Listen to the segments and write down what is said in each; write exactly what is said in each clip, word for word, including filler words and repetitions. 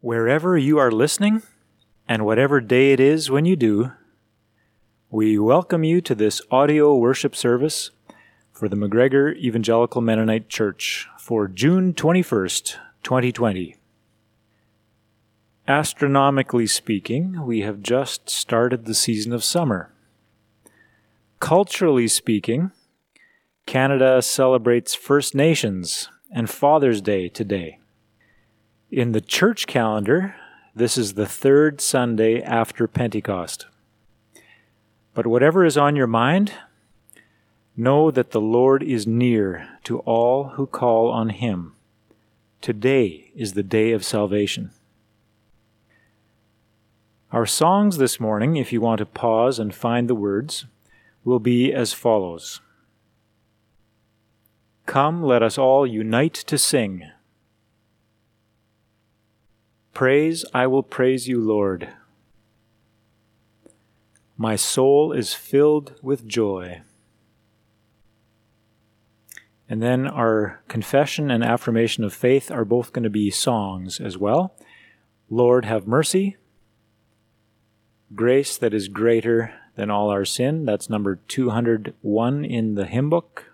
Wherever you are listening, and whatever day it is when you do, we welcome you to this audio worship service for the McGregor Evangelical Mennonite Church for June twenty-first, twenty twenty. Astronomically speaking, we have just started the season of summer. Culturally speaking, Canada celebrates First Nations and Father's Day today. In the church calendar, this is the third Sunday after Pentecost. But whatever is on your mind, know that the Lord is near to all who call on Him. Today is the day of salvation. Our songs this morning, if you want to pause and find the words, will be as follows. Come, let us all unite to sing. Praise, I will praise you, Lord. My soul is filled with joy. And then our confession and affirmation of faith are both going to be songs as well. Lord, have mercy. Grace that is greater than all our sin. That's number two hundred one in the hymn book.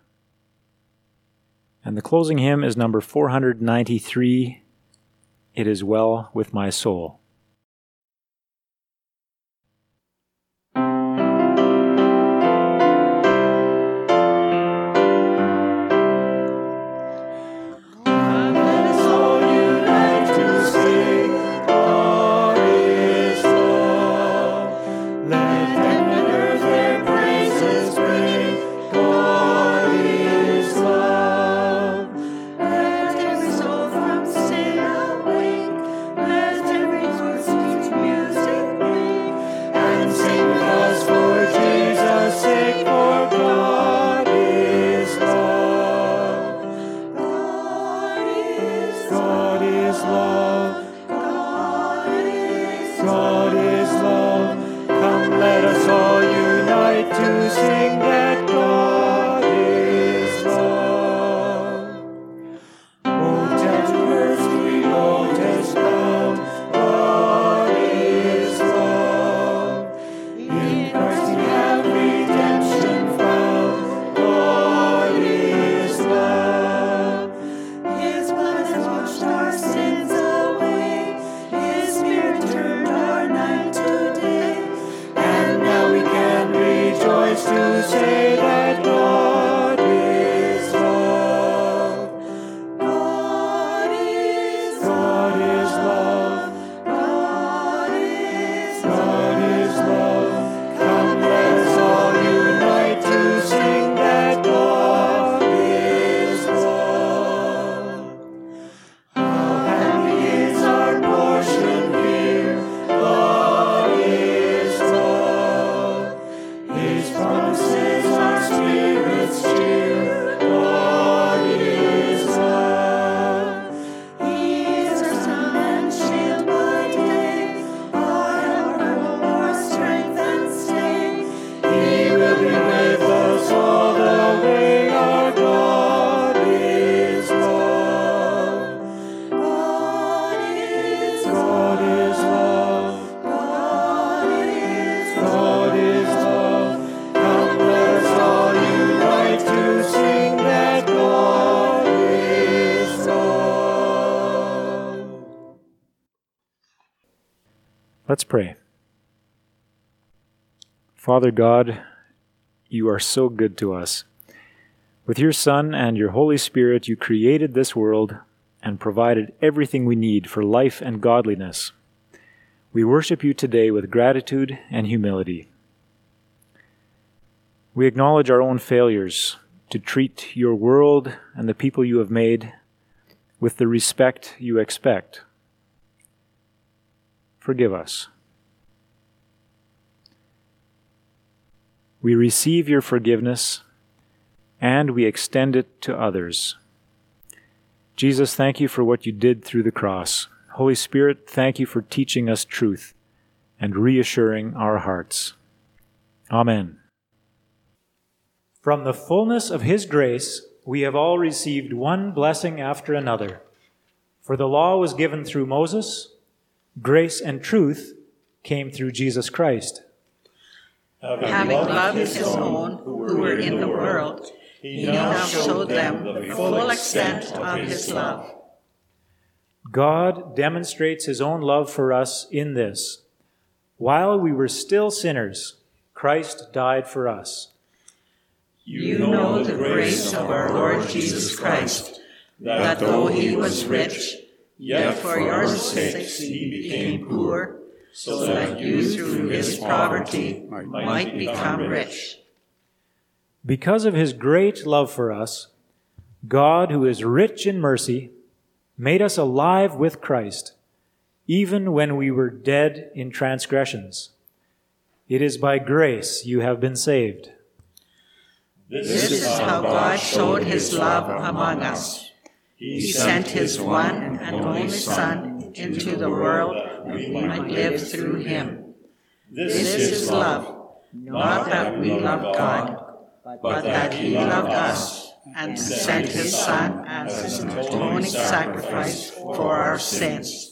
And the closing hymn is number four hundred ninety-three. It is well with my soul. Let's pray. Father God, you are so good to us. With your Son and your Holy Spirit, you created this world and provided everything we need for life and godliness. We worship you today with gratitude and humility. We acknowledge our own failures to treat your world and the people you have made with the respect you expect. Forgive us. We receive your forgiveness and we extend it to others. Jesus, thank you for what you did through the cross. Holy Spirit, thank you for teaching us truth and reassuring our hearts. Amen. From the fullness of His grace, we have all received one blessing after another. For the law was given through Moses, Grace and truth came through Jesus Christ. Having, Having loved, loved his, his own who were, who were in the world, world he now, now showed them the full extent of his love. God demonstrates his own love for us in this. While we were still sinners, Christ died for us. You know the grace of our Lord Jesus Christ, that though he was rich, yet for your sakes he became poor, so that you through his poverty might become rich. Because of his great love for us, God, who is rich in mercy, made us alive with Christ, even when we were dead in transgressions. It is by grace you have been saved. This, this is how God showed his love among us. He sent his one and only Son into the world that we might live through him. This is love, not that we love God, but that he loved us and sent his Son as an atoning sacrifice for our sins.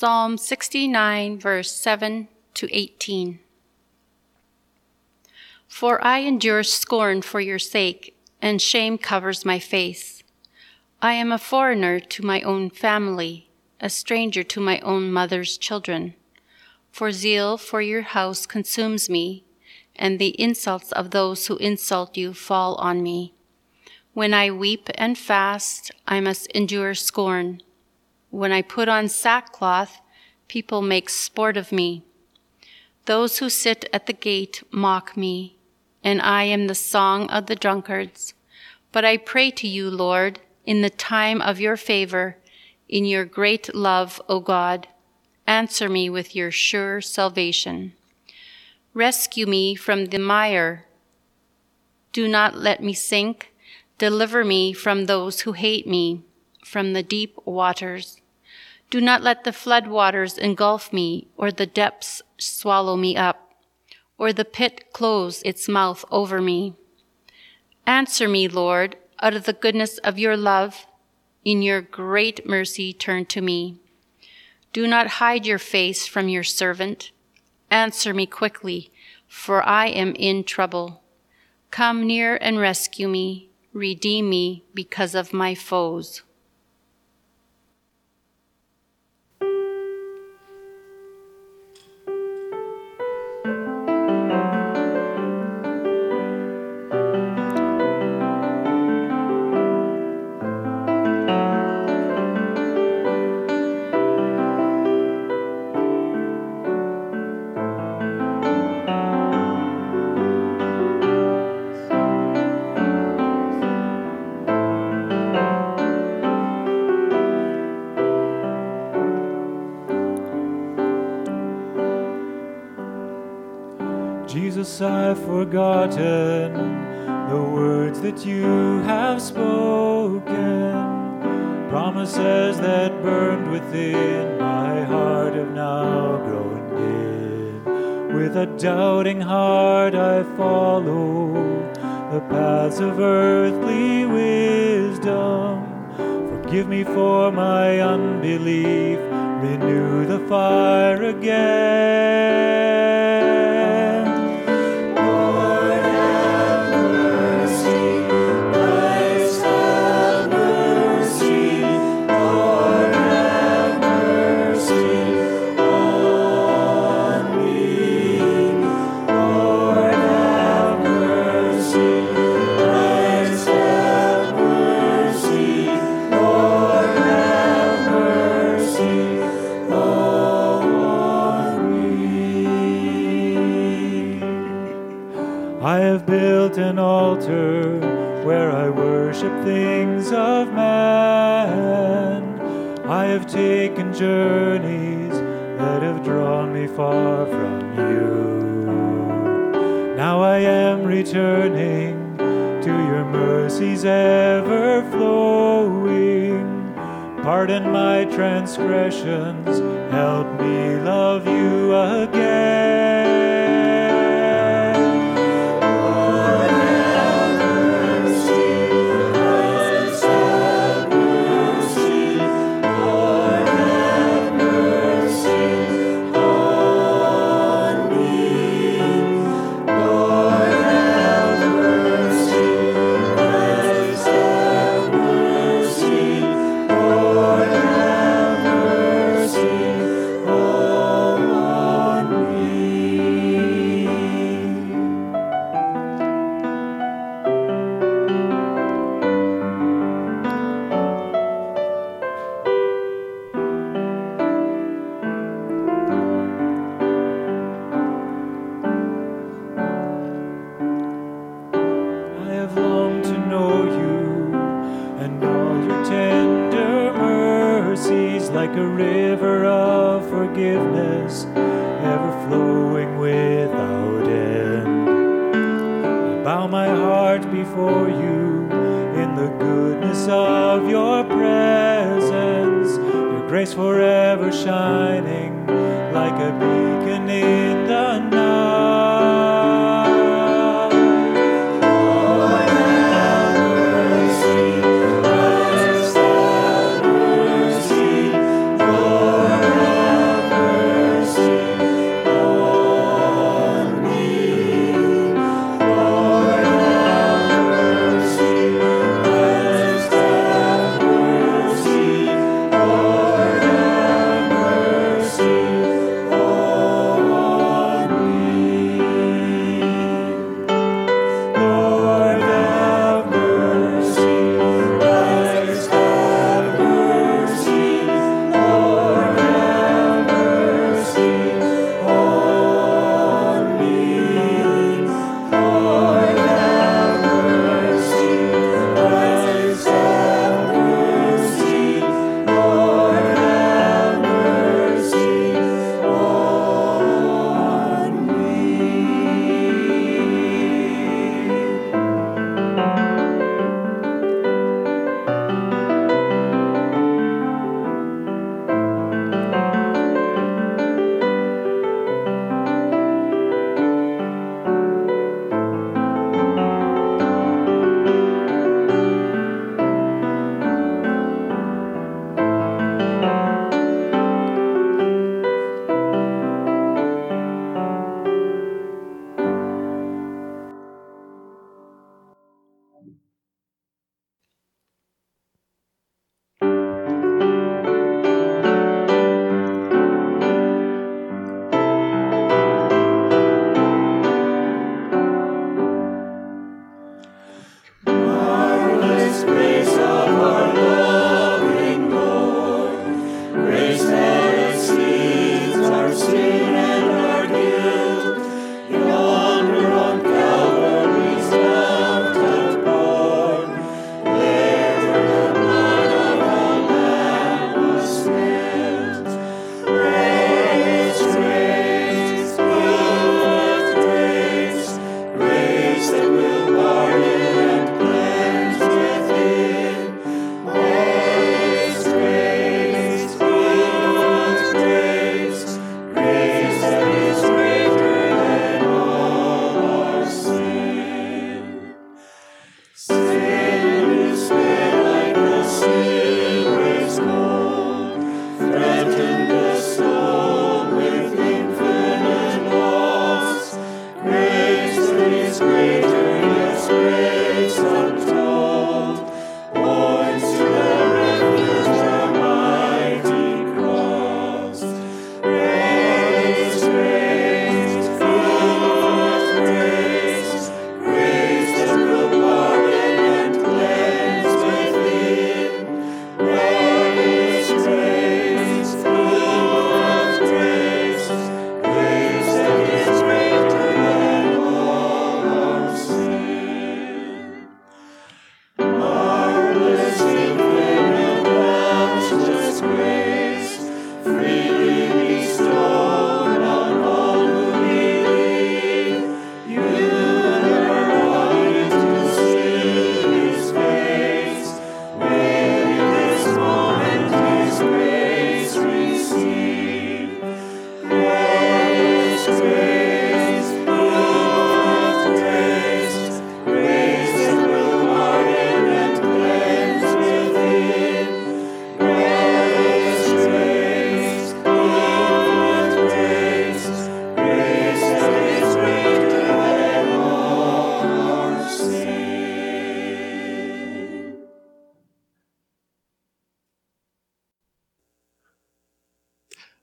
Psalm sixty-nine, verse seven to eighteen. For I endure scorn for your sake, and shame covers my face. I am a foreigner to my own family, a stranger to my own mother's children. For zeal for your house consumes me, and the insults of those who insult you fall on me. When I weep and fast, I must endure scorn. When I put on sackcloth, people make sport of me. Those who sit at the gate mock me, and I am the song of the drunkards. But I pray to you, Lord, in the time of your favor, in your great love, O God. Answer me with your sure salvation. Rescue me from the mire. Do not let me sink. Deliver me from those who hate me, from the deep waters. Do not let the flood waters engulf me, or the depths swallow me up, or the pit close its mouth over me. Answer me, Lord, out of the goodness of your love. In your great mercy, turn to me. Do not hide your face from your servant. Answer me quickly, for I am in trouble. Come near and rescue me. Redeem me because of my foes. I've forgotten the words that you have spoken, promises that burned within my heart have now grown dim. With a doubting heart I follow the paths of earthly wisdom. Forgive me for my unbelief, renew the fire again. An altar where I worship things of man. I have taken journeys that have drawn me far from you. Now I am returning to your mercies ever flowing. Pardon my transgressions, help me love you again.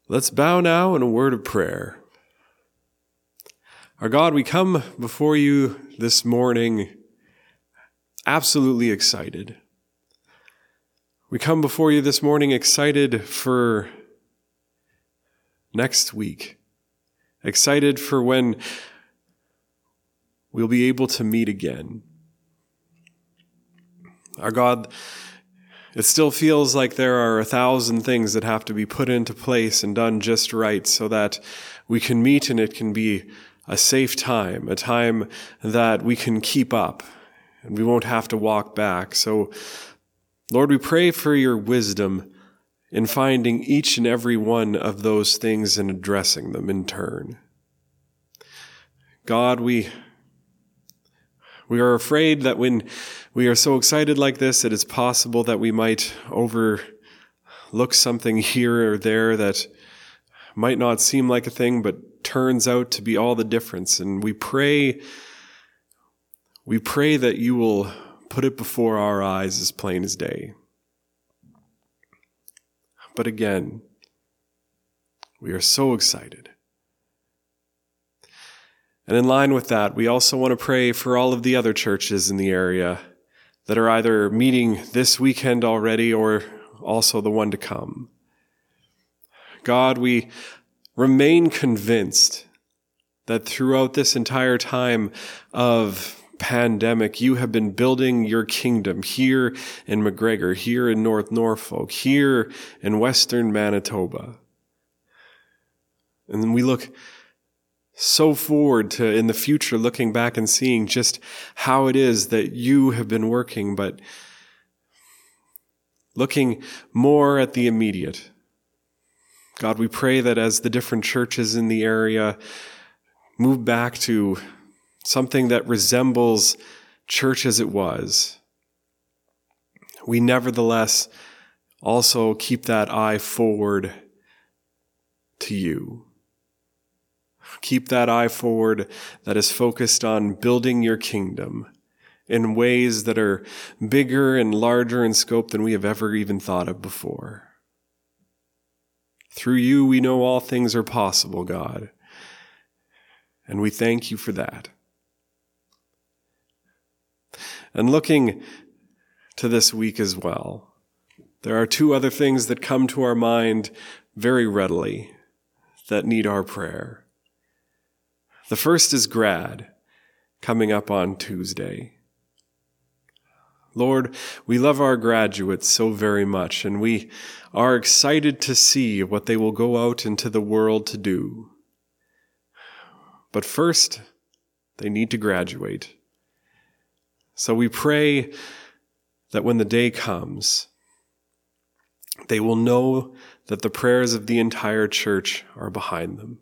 Let's bow now in a word of prayer. Our God, we come before you this morning absolutely excited. We come before you this morning excited for next week, excited for when we'll be able to meet again. Our God, it still feels like there are a thousand things that have to be put into place and done just right so that we can meet and it can be a safe time, a time that we can keep up and we won't have to walk back. So, Lord, we pray for your wisdom in finding each and every one of those things and addressing them in turn. God, we We are afraid that when we are so excited like this, it is possible that we might overlook something here or there that might not seem like a thing, but turns out to be all the difference. And we pray, we pray that you will put it before our eyes as plain as day. But again, we are so excited. And in line with that, we also want to pray for all of the other churches in the area that are either meeting this weekend already or also the one to come. God, we remain convinced that throughout this entire time of pandemic, you have been building your kingdom here in McGregor, here in North Norfolk, here in Western Manitoba. And we look so forward to, in the future, looking back and seeing just how it is that you have been working, but looking more at the immediate. God, we pray that as the different churches in the area move back to something that resembles church as it was, we nevertheless also keep that eye forward to you. Keep that eye forward that is focused on building your kingdom in ways that are bigger and larger in scope than we have ever even thought of before. Through you, we know all things are possible, God, and we thank you for that. And looking to this week as well, there are two other things that come to our mind very readily that need our prayer. The first is grad, coming up on Tuesday. Lord, we love our graduates so very much, and we are excited to see what they will go out into the world to do. But first, they need to graduate. So we pray that when the day comes, they will know that the prayers of the entire church are behind them.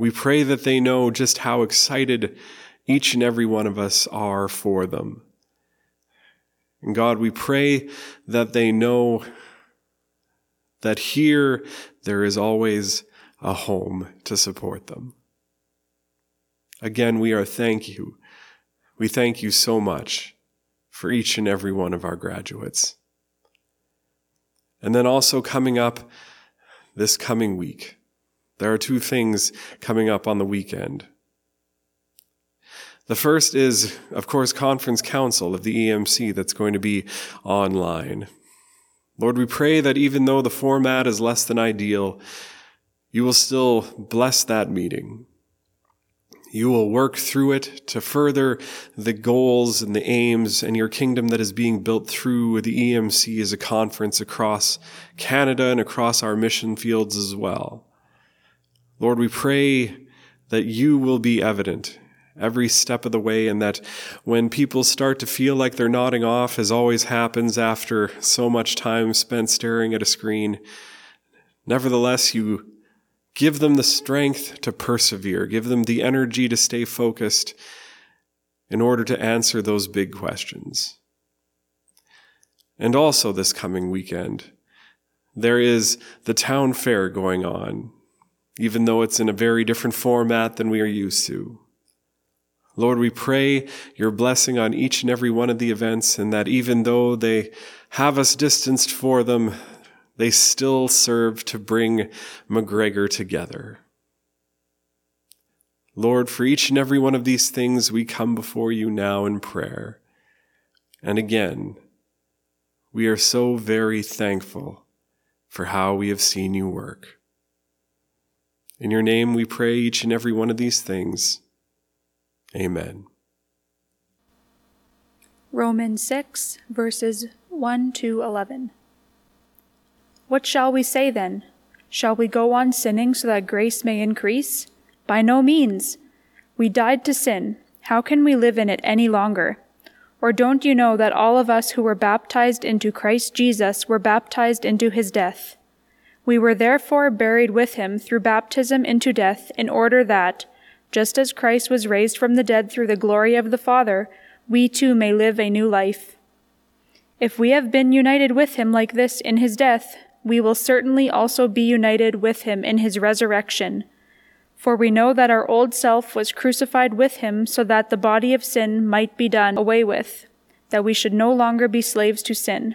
We pray that they know just how excited each and every one of us are for them. And God, we pray that they know that here there is always a home to support them. Again, we are thank you. We thank you so much for each and every one of our graduates. And then also coming up this coming week, there are two things coming up on the weekend. The first is, of course, Conference Council of the E M C that's going to be online. Lord, we pray that even though the format is less than ideal, you will still bless that meeting. You will work through it to further the goals and the aims and your kingdom that is being built through the E M C as a conference across Canada and across our mission fields as well. Lord, we pray that you will be evident every step of the way, and that when people start to feel like they're nodding off, as always happens after so much time spent staring at a screen, nevertheless, you give them the strength to persevere, give them the energy to stay focused in order to answer those big questions. And also this coming weekend, there is the town fair going on, even though it's in a very different format than we are used to. Lord, we pray your blessing on each and every one of the events, and that even though they have us distanced for them, They still serve to bring McGregor together. Lord, for each and every one of these things, we come before you now in prayer. And again, we are so very thankful for how we have seen you work. In your name, we pray each and every one of these things. Amen. Romans six, verses one to eleven. What shall we say then? Shall we go on sinning so that grace may increase? By no means. We died to sin. How can we live in it any longer? Or don't you know that all of us who were baptized into Christ Jesus were baptized into his death? We were therefore buried with him through baptism into death, in order that, just as Christ was raised from the dead through the glory of the Father, we too may live a new life. If we have been united with him like this in his death, we will certainly also be united with him in his resurrection. For we know that our old self was crucified with him so that the body of sin might be done away with, that we should no longer be slaves to sin,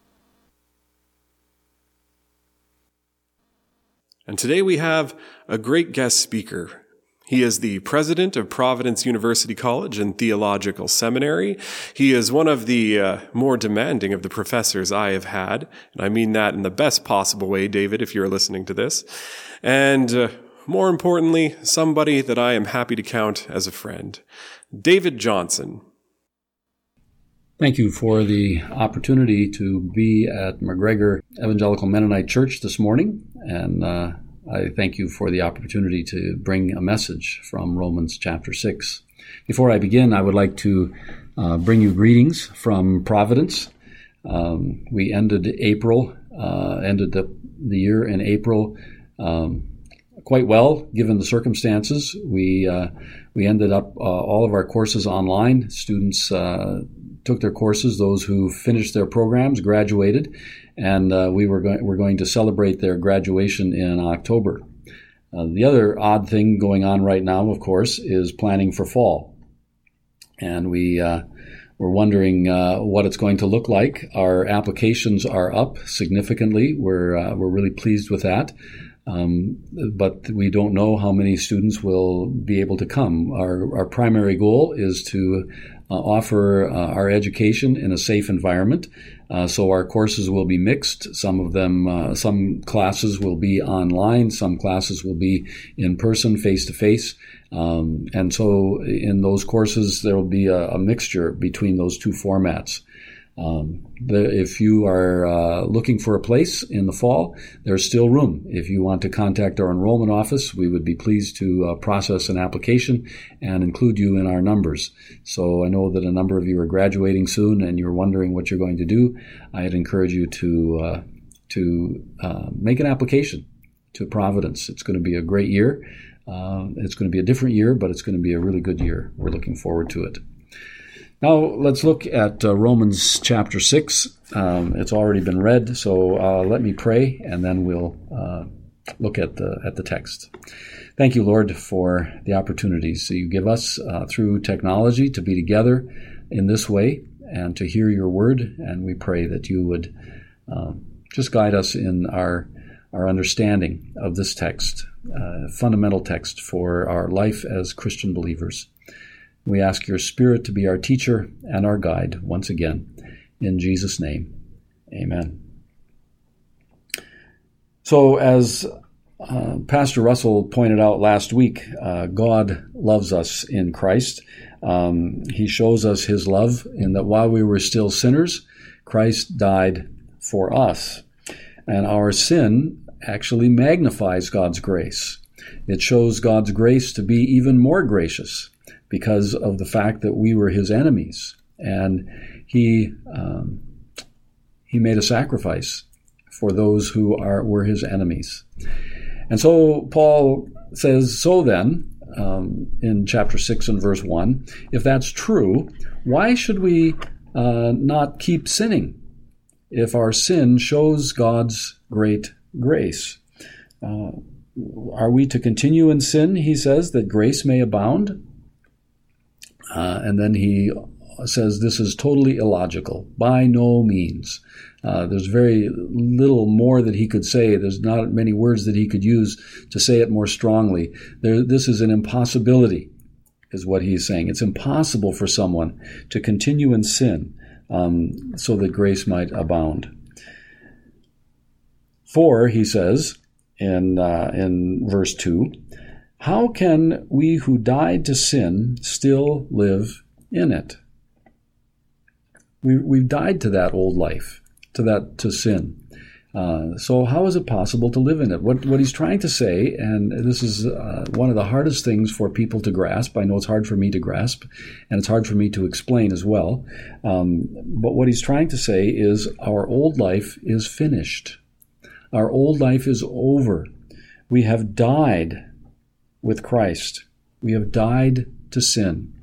And today we have a great guest speaker. He is the president of Providence University College and Theological Seminary. He is one of the uh, more demanding of the professors I have had. And I mean that in the best possible way, David, if you're listening to this. And uh, more importantly, somebody that I am happy to count as a friend. David Johnson. Thank you for the opportunity to be at McGregor Evangelical Mennonite Church this morning. And uh I thank you for the opportunity to bring a message from Romans chapter six. Before I begin, I would like to uh, bring you greetings from Providence. Um, we ended April, uh, ended the, the year in April um, quite well, given the circumstances. We uh, we ended up uh, all of our courses online. Students uh, took their courses. Those who finished their programs graduated, and uh, we were, go- were going to celebrate their graduation in October. Uh, the other odd thing going on right now, of course, is planning for fall. And we uh, were wondering uh, what it's going to look like. Our applications are up significantly. We're, uh, we're really pleased with that. Um, but we don't know how many students will be able to come. Our, our primary goal is to uh, offer uh, our education in a safe environment. Uh, so our courses will be mixed. Some of them, uh, some classes will be online. Some classes will be in person, face to face. Um, and so in those courses, there will be a, a mixture between those two formats. Um, the, if you are uh, looking for a place in the fall, there's still room. If you want to contact our enrollment office, we would be pleased to uh, process an application and include you in our numbers. So I know that a number of you are graduating soon and you're wondering what you're going to do. I'd encourage you to uh, to uh, make an application to Providence. It's going to be a great year. Uh, it's going to be a different year, but it's going to be a really good year. We're looking forward to it. Now, let's look at uh, Romans chapter six. Um, it's already been read, so uh, let me pray, and then we'll uh, look at the at the text. Thank you, Lord, for the opportunities that you give us uh, through technology to be together in this way and to hear your word, and we pray that you would uh, just guide us in our, our understanding of this text, uh, fundamental text for our life as Christian believers. We ask your Spirit to be our teacher and our guide once again. In Jesus' name, amen. So as uh, Pastor Russell pointed out last week, uh, God loves us in Christ. Um, he shows us his love in that while we were still sinners, Christ died for us. And our sin actually magnifies God's grace. It shows God's grace to be even more gracious, because of the fact that we were his enemies. And he um, he made a sacrifice for those who are were his enemies. And so Paul says, so then, um, in chapter six and verse one, if that's true, why should we uh, not keep sinning if our sin shows God's great grace? Uh, are we to continue in sin, he says, that grace may abound? Uh, and then he says this is totally illogical. By no means. Uh, there's very little more that he could say. There's not many words that he could use to say it more strongly. There, this is an impossibility, is what he's saying. It's impossible for someone to continue in sin um, so that grace might abound. For, he says in uh, in verse two, how can we who died to sin still live in it? We, we've died to that old life, to that to sin. Uh, so how is it possible to live in it? What what he's trying to say, and this is uh, one of the hardest things for people to grasp. I know it's hard for me to grasp, and it's hard for me to explain as well. Um, but what he's trying to say is our old life is finished. Our old life is over. We have died with Christ. We have died to sin.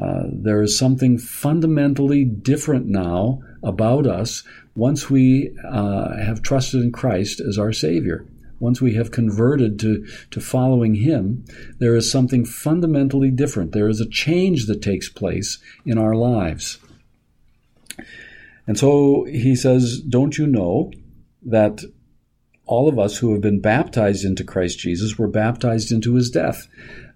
Uh, there is something fundamentally different now about us once we uh, have trusted in Christ as our Savior. Once we have converted to, to following Him, there is something fundamentally different. There is a change that takes place in our lives. And so he says, don't you know that all of us who have been baptized into Christ Jesus were baptized into His death?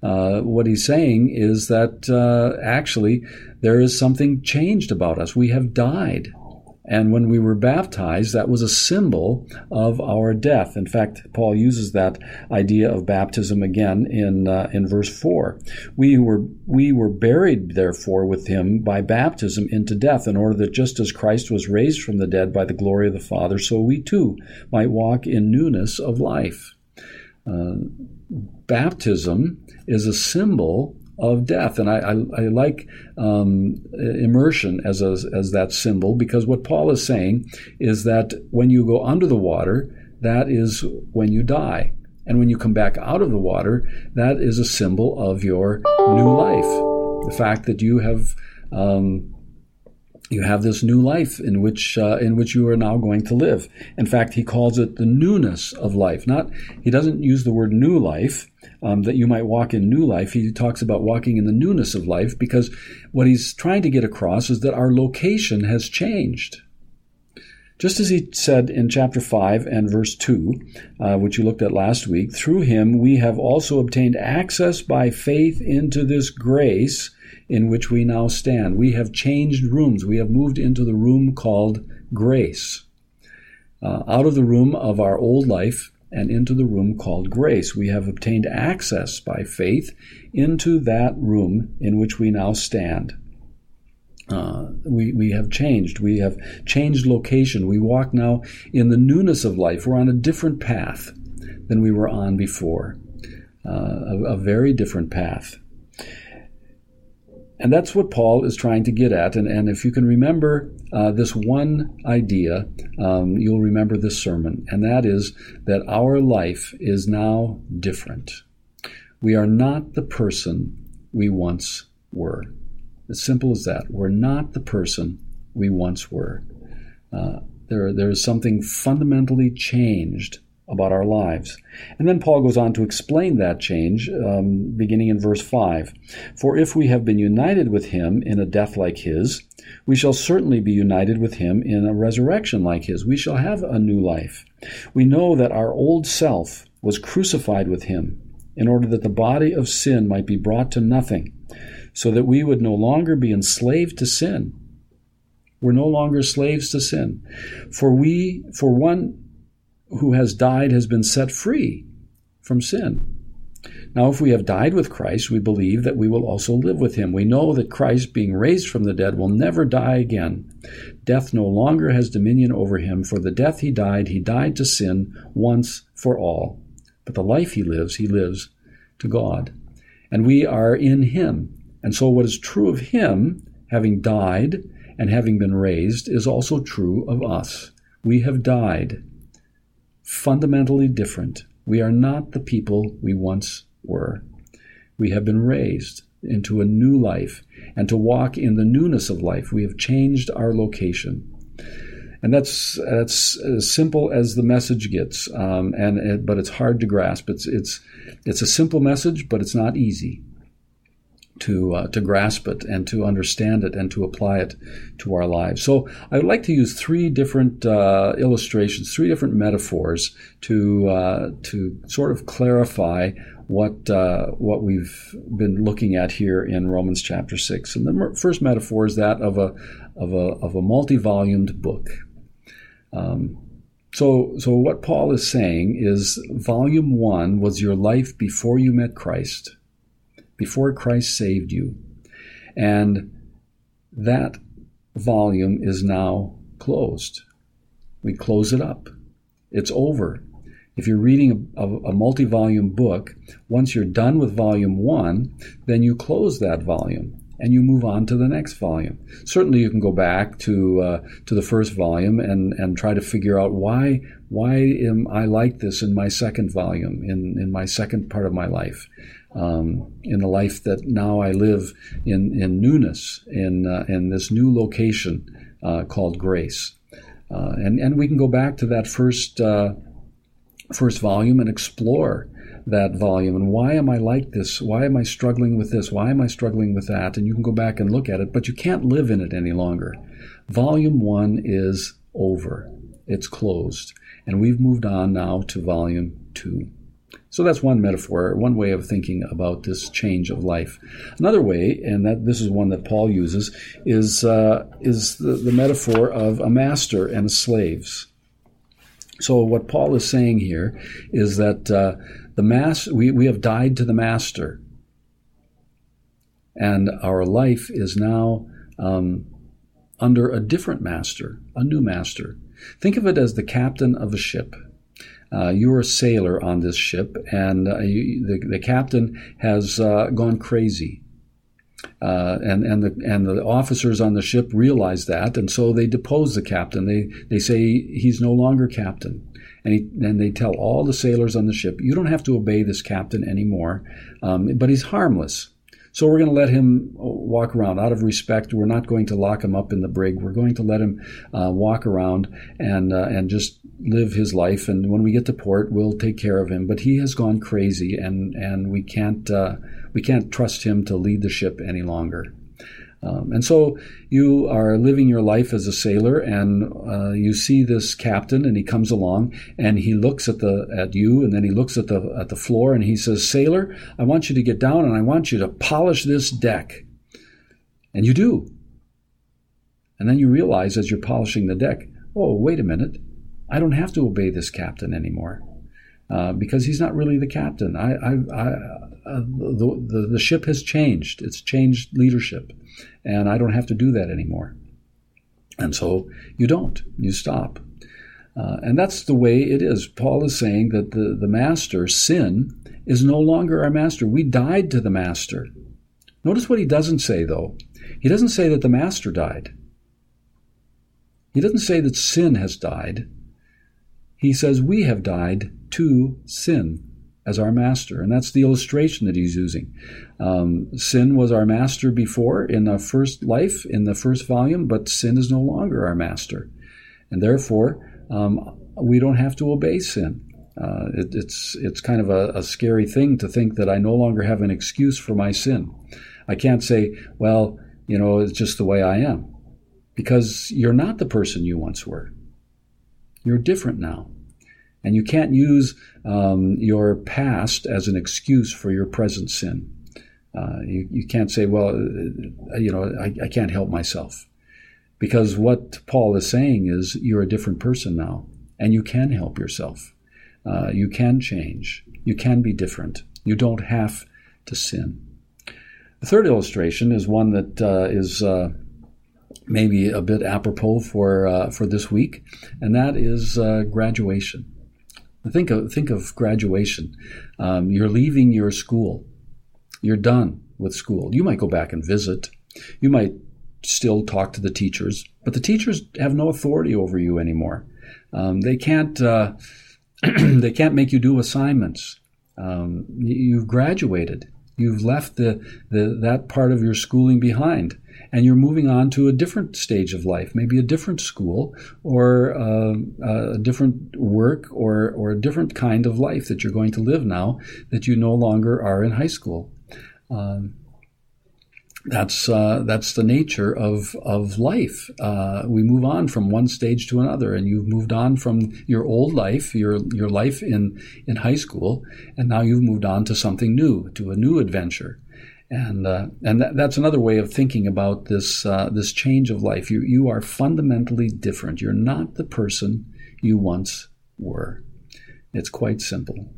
Uh, what he's saying is that uh, actually there is something changed about us. We have died. And when we were baptized, that was a symbol of our death. In fact, Paul uses that idea of baptism again in uh, in verse four. We were we were buried, therefore, with him by baptism into death, in order that just as Christ was raised from the dead by the glory of the Father, so we too might walk in newness of life. Uh, baptism is a symbol of death, and I, I, I like um, immersion as a, as that symbol, because what Paul is saying is that when you go under the water, that is when you die, and when you come back out of the water, that is a symbol of your new life. The fact that you have um, you have this new life in which uh, in which you are now going to live. In fact, he calls it the newness of life. Not he doesn't use the word new life. Um, that you might walk in new life. He talks about walking in the newness of life, because what he's trying to get across is that our location has changed. Just as he said in chapter five and verse two, uh, which you looked at last week, through him we have also obtained access by faith into this grace in which we now stand. We have changed rooms. We have moved into the room called grace. Uh, out of the room of our old life, and into the room called grace. We have obtained access by faith into that room in which we now stand. Uh, we, we have changed. We have changed location. We walk now in the newness of life. We're on a different path than we were on before, uh, a, a very different path. And that's what Paul is trying to get at. And, and if you can remember uh, this one idea, um, you'll remember this sermon. And that is that our life is now different. We are not the person we once were. As simple as that. We're not the person we once were. Uh, there, there is something fundamentally changed about our lives. And then Paul goes on to explain that change, um, beginning in verse five. For if we have been united with him in a death like his, we shall certainly be united with him in a resurrection like his. We shall have a new life. We know that our old self was crucified with him, in order that the body of sin might be brought to nothing, so that we would no longer be enslaved to sin. We're no longer slaves to sin. For we, for one... who has died has been set free from sin. Now, if we have died with Christ, we believe that we will also live with him. We know that Christ, being raised from the dead, will never die again. Death no longer has dominion over him. For the death he died, he died to sin once for all. But the life he lives, he lives to God. And we are in him. And so what is true of him, having died and having been raised, is also true of us. We have died. fundamentally different. We are not the people we once were. We have been raised into a new life, and to walk in the newness of life, we have changed our location. And that's that's as simple as the message gets, um, and it, but it's hard to grasp. It's it's it's a simple message, but it's not easy to uh, to grasp it and to understand it and to apply it to our lives. So I would like to use three different uh, illustrations, three different metaphors to uh, to sort of clarify what uh, what we've been looking at here in Romans chapter six. And the first metaphor is that of a of a of a multi-volumed book. Um, so so what Paul is saying is, volume one was your life before you met Christ, before Christ saved you, and that volume is now closed. We close it up. It's over. If you're reading a, a multi-volume book, once you're done with volume one, then you close that volume and you move on to the next volume. Certainly, you can go back to uh, to the first volume and, and try to figure out why why am I like this in my second volume, in, in my second part of my life, um, in the life that now I live in in newness, in uh, in this new location uh, called grace, uh, and and we can go back to that first. Uh, first volume and explore that volume and why am I like this? Why am I struggling with this? Why am I struggling with that? And you can go back and look at it, but you can't live in it any longer. Volume one is over. It's closed. And we've moved on now to volume two. So that's one metaphor, one way of thinking about this change of life. Another way, and that this is one that Paul uses, is uh, is the, the metaphor of a master and slaves. So what Paul is saying here is that uh, the mas- we, we have died to the master, and our life is now um, under a different master, a new master. Think of it as the captain of a ship. Uh, you're a sailor on this ship, and uh, you, the, the captain has uh, gone crazy. Uh, and and the and the officers on the ship realize that, and so they depose the captain. They they say he's no longer captain, and he, and they tell all the sailors on the ship, you don't have to obey this captain anymore, um, but he's harmless. So we're going to let him walk around out of respect. We're not going to lock him up in the brig. We're going to let him uh, walk around and uh, and just live his life. And when we get to port, we'll take care of him. But he has gone crazy, and and we can't uh, we can't trust him to lead the ship any longer. Um, and so you are living your life as a sailor, and uh, you see this captain, and he comes along, and he looks at the at you, and then he looks at the at the floor, and he says, "Sailor, I want you to get down, and I want you to polish this deck." And you do. And then you realize as you're polishing the deck, "Oh, wait a minute, I don't have to obey this captain anymore, uh, because he's not really the captain. I, I, I uh, the, the the ship has changed. It's changed leadership." And I don't have to do that anymore. And so you don't. You stop. Uh, and that's the way it is. Paul is saying that the, the master, sin, is no longer our master. We died to the master. Notice what he doesn't say, though. He doesn't say that the master died. He doesn't say that sin has died. He says we have died to sin as our master, and that's the illustration that he's using. Um, sin was our master before in the first life, in the first volume, but sin is no longer our master, and therefore um, we don't have to obey sin. Uh, it, it's it's kind of a, a scary thing to think that I no longer have an excuse for my sin. I can't say, well, you know, it's just the way I am, because you're not the person you once were. You're different now. And you can't use um, your past as an excuse for your present sin. Uh, you, you can't say, well, you know, I, I can't help myself. Because what Paul is saying is you're a different person now, and you can help yourself. Uh, you can change. You can be different. You don't have to sin. The third illustration is one that uh, is uh, maybe a bit apropos for uh, for this week, and that is uh, graduation. Think of think of graduation. Um, you're leaving your school. You're done with school. You might go back and visit. You might still talk to the teachers, but the teachers have no authority over you anymore. Um, they can't uh, They can't make you do assignments. Um, you've graduated. You've left the, the that part of your schooling behind, and you're moving on to a different stage of life, maybe a different school or uh, a different work or, or a different kind of life that you're going to live now that you no longer are in high school. Um, that's uh, that's the nature of, of life. Uh, we move on from one stage to another, and you've moved on from your old life, your your life in, in high school, and now you've moved on to something new, to a new adventure. And uh, and that, that's another way of thinking about this uh, this change of life. You you are fundamentally different. You're not the person you once were. It's quite simple.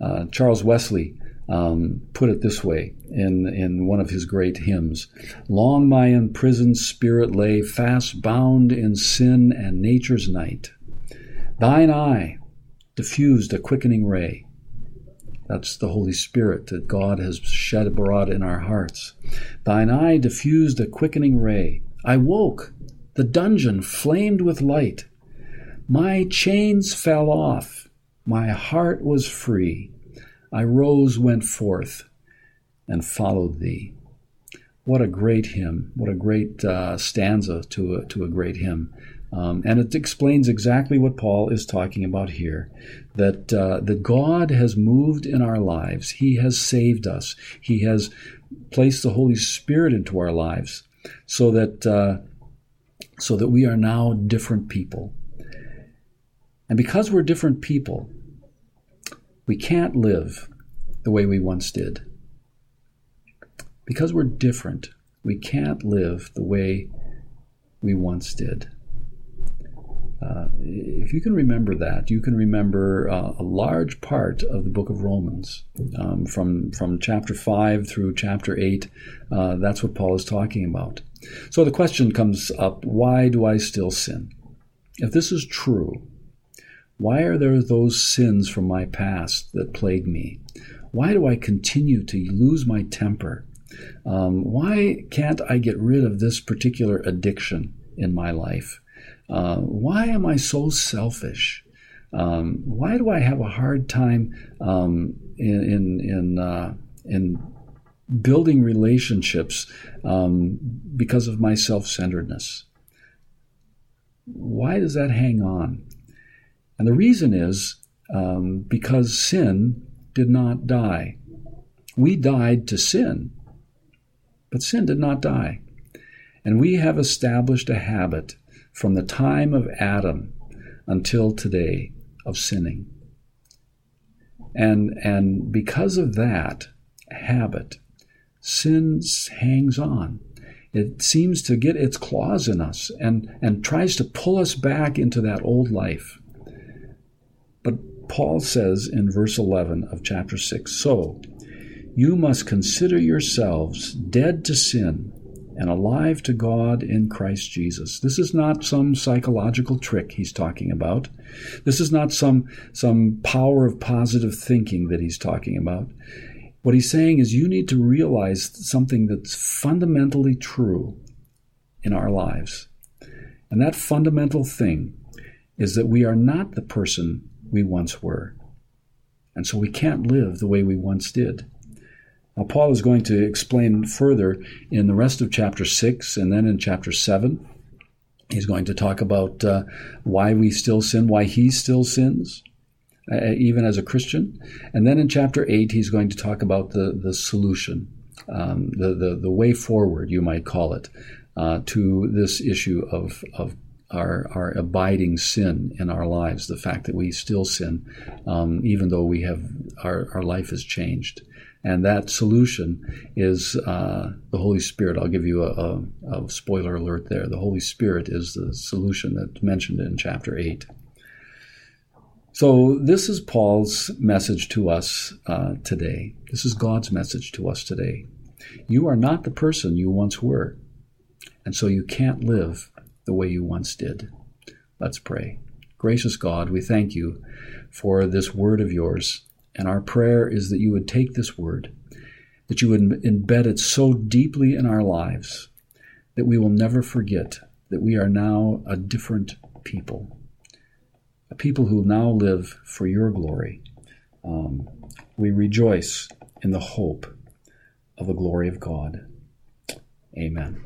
Uh, Charles Wesley um, put it this way in in one of his great hymns: "Long my imprisoned spirit lay fast bound in sin and nature's night. Thine eye diffused a quickening ray." That's the Holy Spirit that God has shed abroad in our hearts. "Thine eye diffused a quickening ray. I woke. The dungeon flamed with light. My chains fell off. My heart was free. I rose, went forth, and followed thee." What a great hymn. What a great uh, stanza to a, to a great hymn. Um, and it explains exactly what Paul is talking about here, that uh, that God has moved in our lives. He has saved us. He has placed the Holy Spirit into our lives so that, uh, so that we are now different people. And because we're different people, we can't live the way we once did. Because we're different, we can't live the way we once did. Uh, if you can remember that, you can remember uh, a large part of the book of Romans, um, from from chapter five through chapter eight. Uh, that's what Paul is talking about. So the question comes up, why do I still sin? If this is true, why are there those sins from my past that plague me? Why do I continue to lose my temper? Um, why can't I get rid of this particular addiction in my life? Uh, why am I so selfish? Um, why do I have a hard time um, in in in, uh, in building relationships um, because of my self-centeredness? Why does that hang on? And the reason is um, because sin did not die. We died to sin, but sin did not die. And we have established a habit from the time of Adam until today of sinning. And, and because of that habit, sin hangs on. It seems to get its claws in us and, and tries to pull us back into that old life. But Paul says in verse eleven of chapter six, "So you must consider yourselves dead to sin and alive to God in Christ Jesus." This is not some psychological trick he's talking about. This is not some, some power of positive thinking that he's talking about. What he's saying is you need to realize something that's fundamentally true in our lives. And that fundamental thing is that we are not the person we once were. And so we can't live the way we once did. Now, Paul is going to explain further in the rest of chapter six, and then in chapter seven, he's going to talk about uh, why we still sin, why he still sins, uh, even as a Christian. And then in chapter eight, he's going to talk about the, the solution, um, the, the, the way forward, you might call it, uh, to this issue of, of our, our abiding sin in our lives, the fact that we still sin, um, even though we have our, our life has changed. And that solution is uh, the Holy Spirit. I'll give you a, a, a spoiler alert there. The Holy Spirit is the solution that's mentioned in chapter eight. So this is Paul's message to us uh, today. This is God's message to us today. You are not the person you once were, and so you can't live the way you once did. Let's pray. Gracious God, we thank you for this word of yours. And our prayer is that you would take this word, that you would embed it so deeply in our lives that we will never forget that we are now a different people, a a people who now live for your glory. Um, we rejoice in the hope of the glory of God. Amen.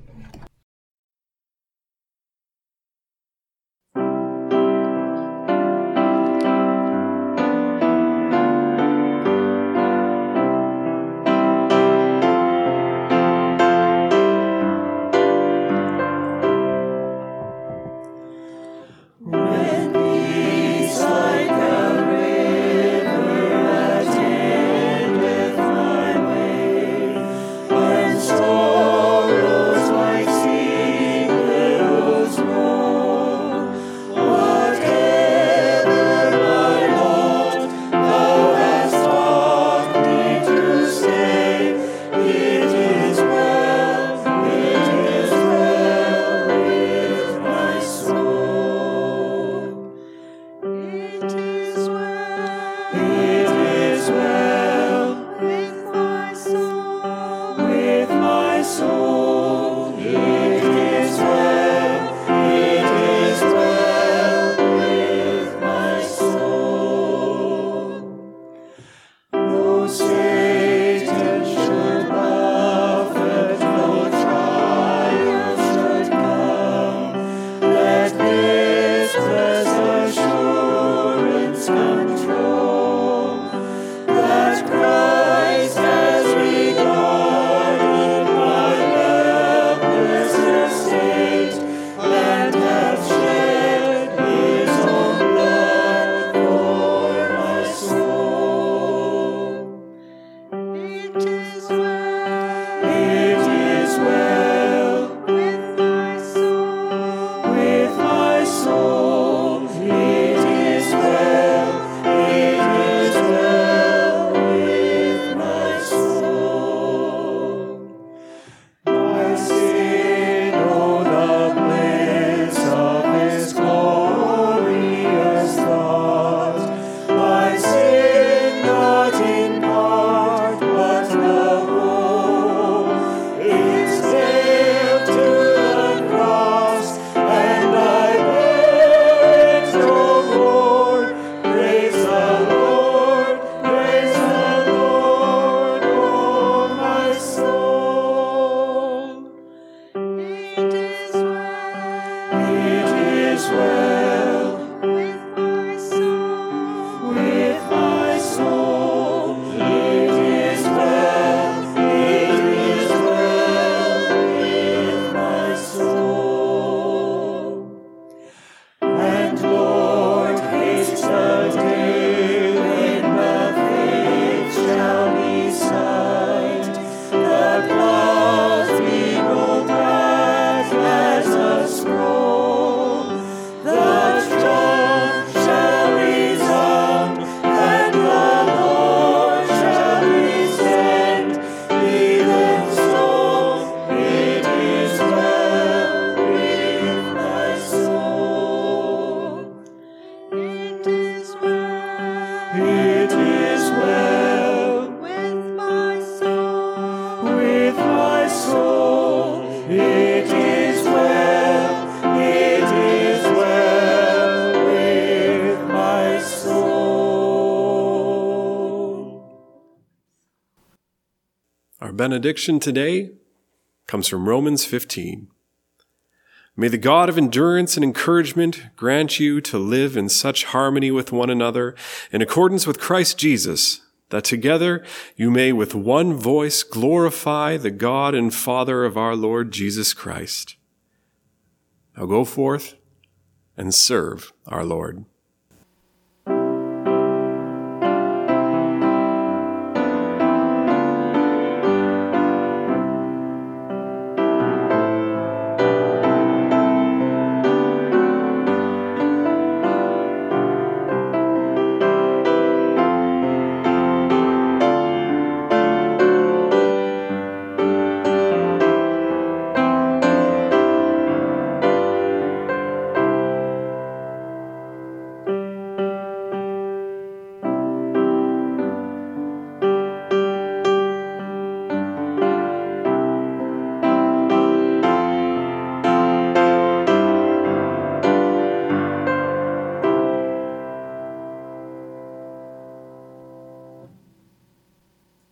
Benediction today comes from Romans fifteen. May the God of endurance and encouragement grant you to live in such harmony with one another, in accordance with Christ Jesus, that together you may with one voice glorify the God and Father of our Lord Jesus Christ. Now go forth and serve our Lord.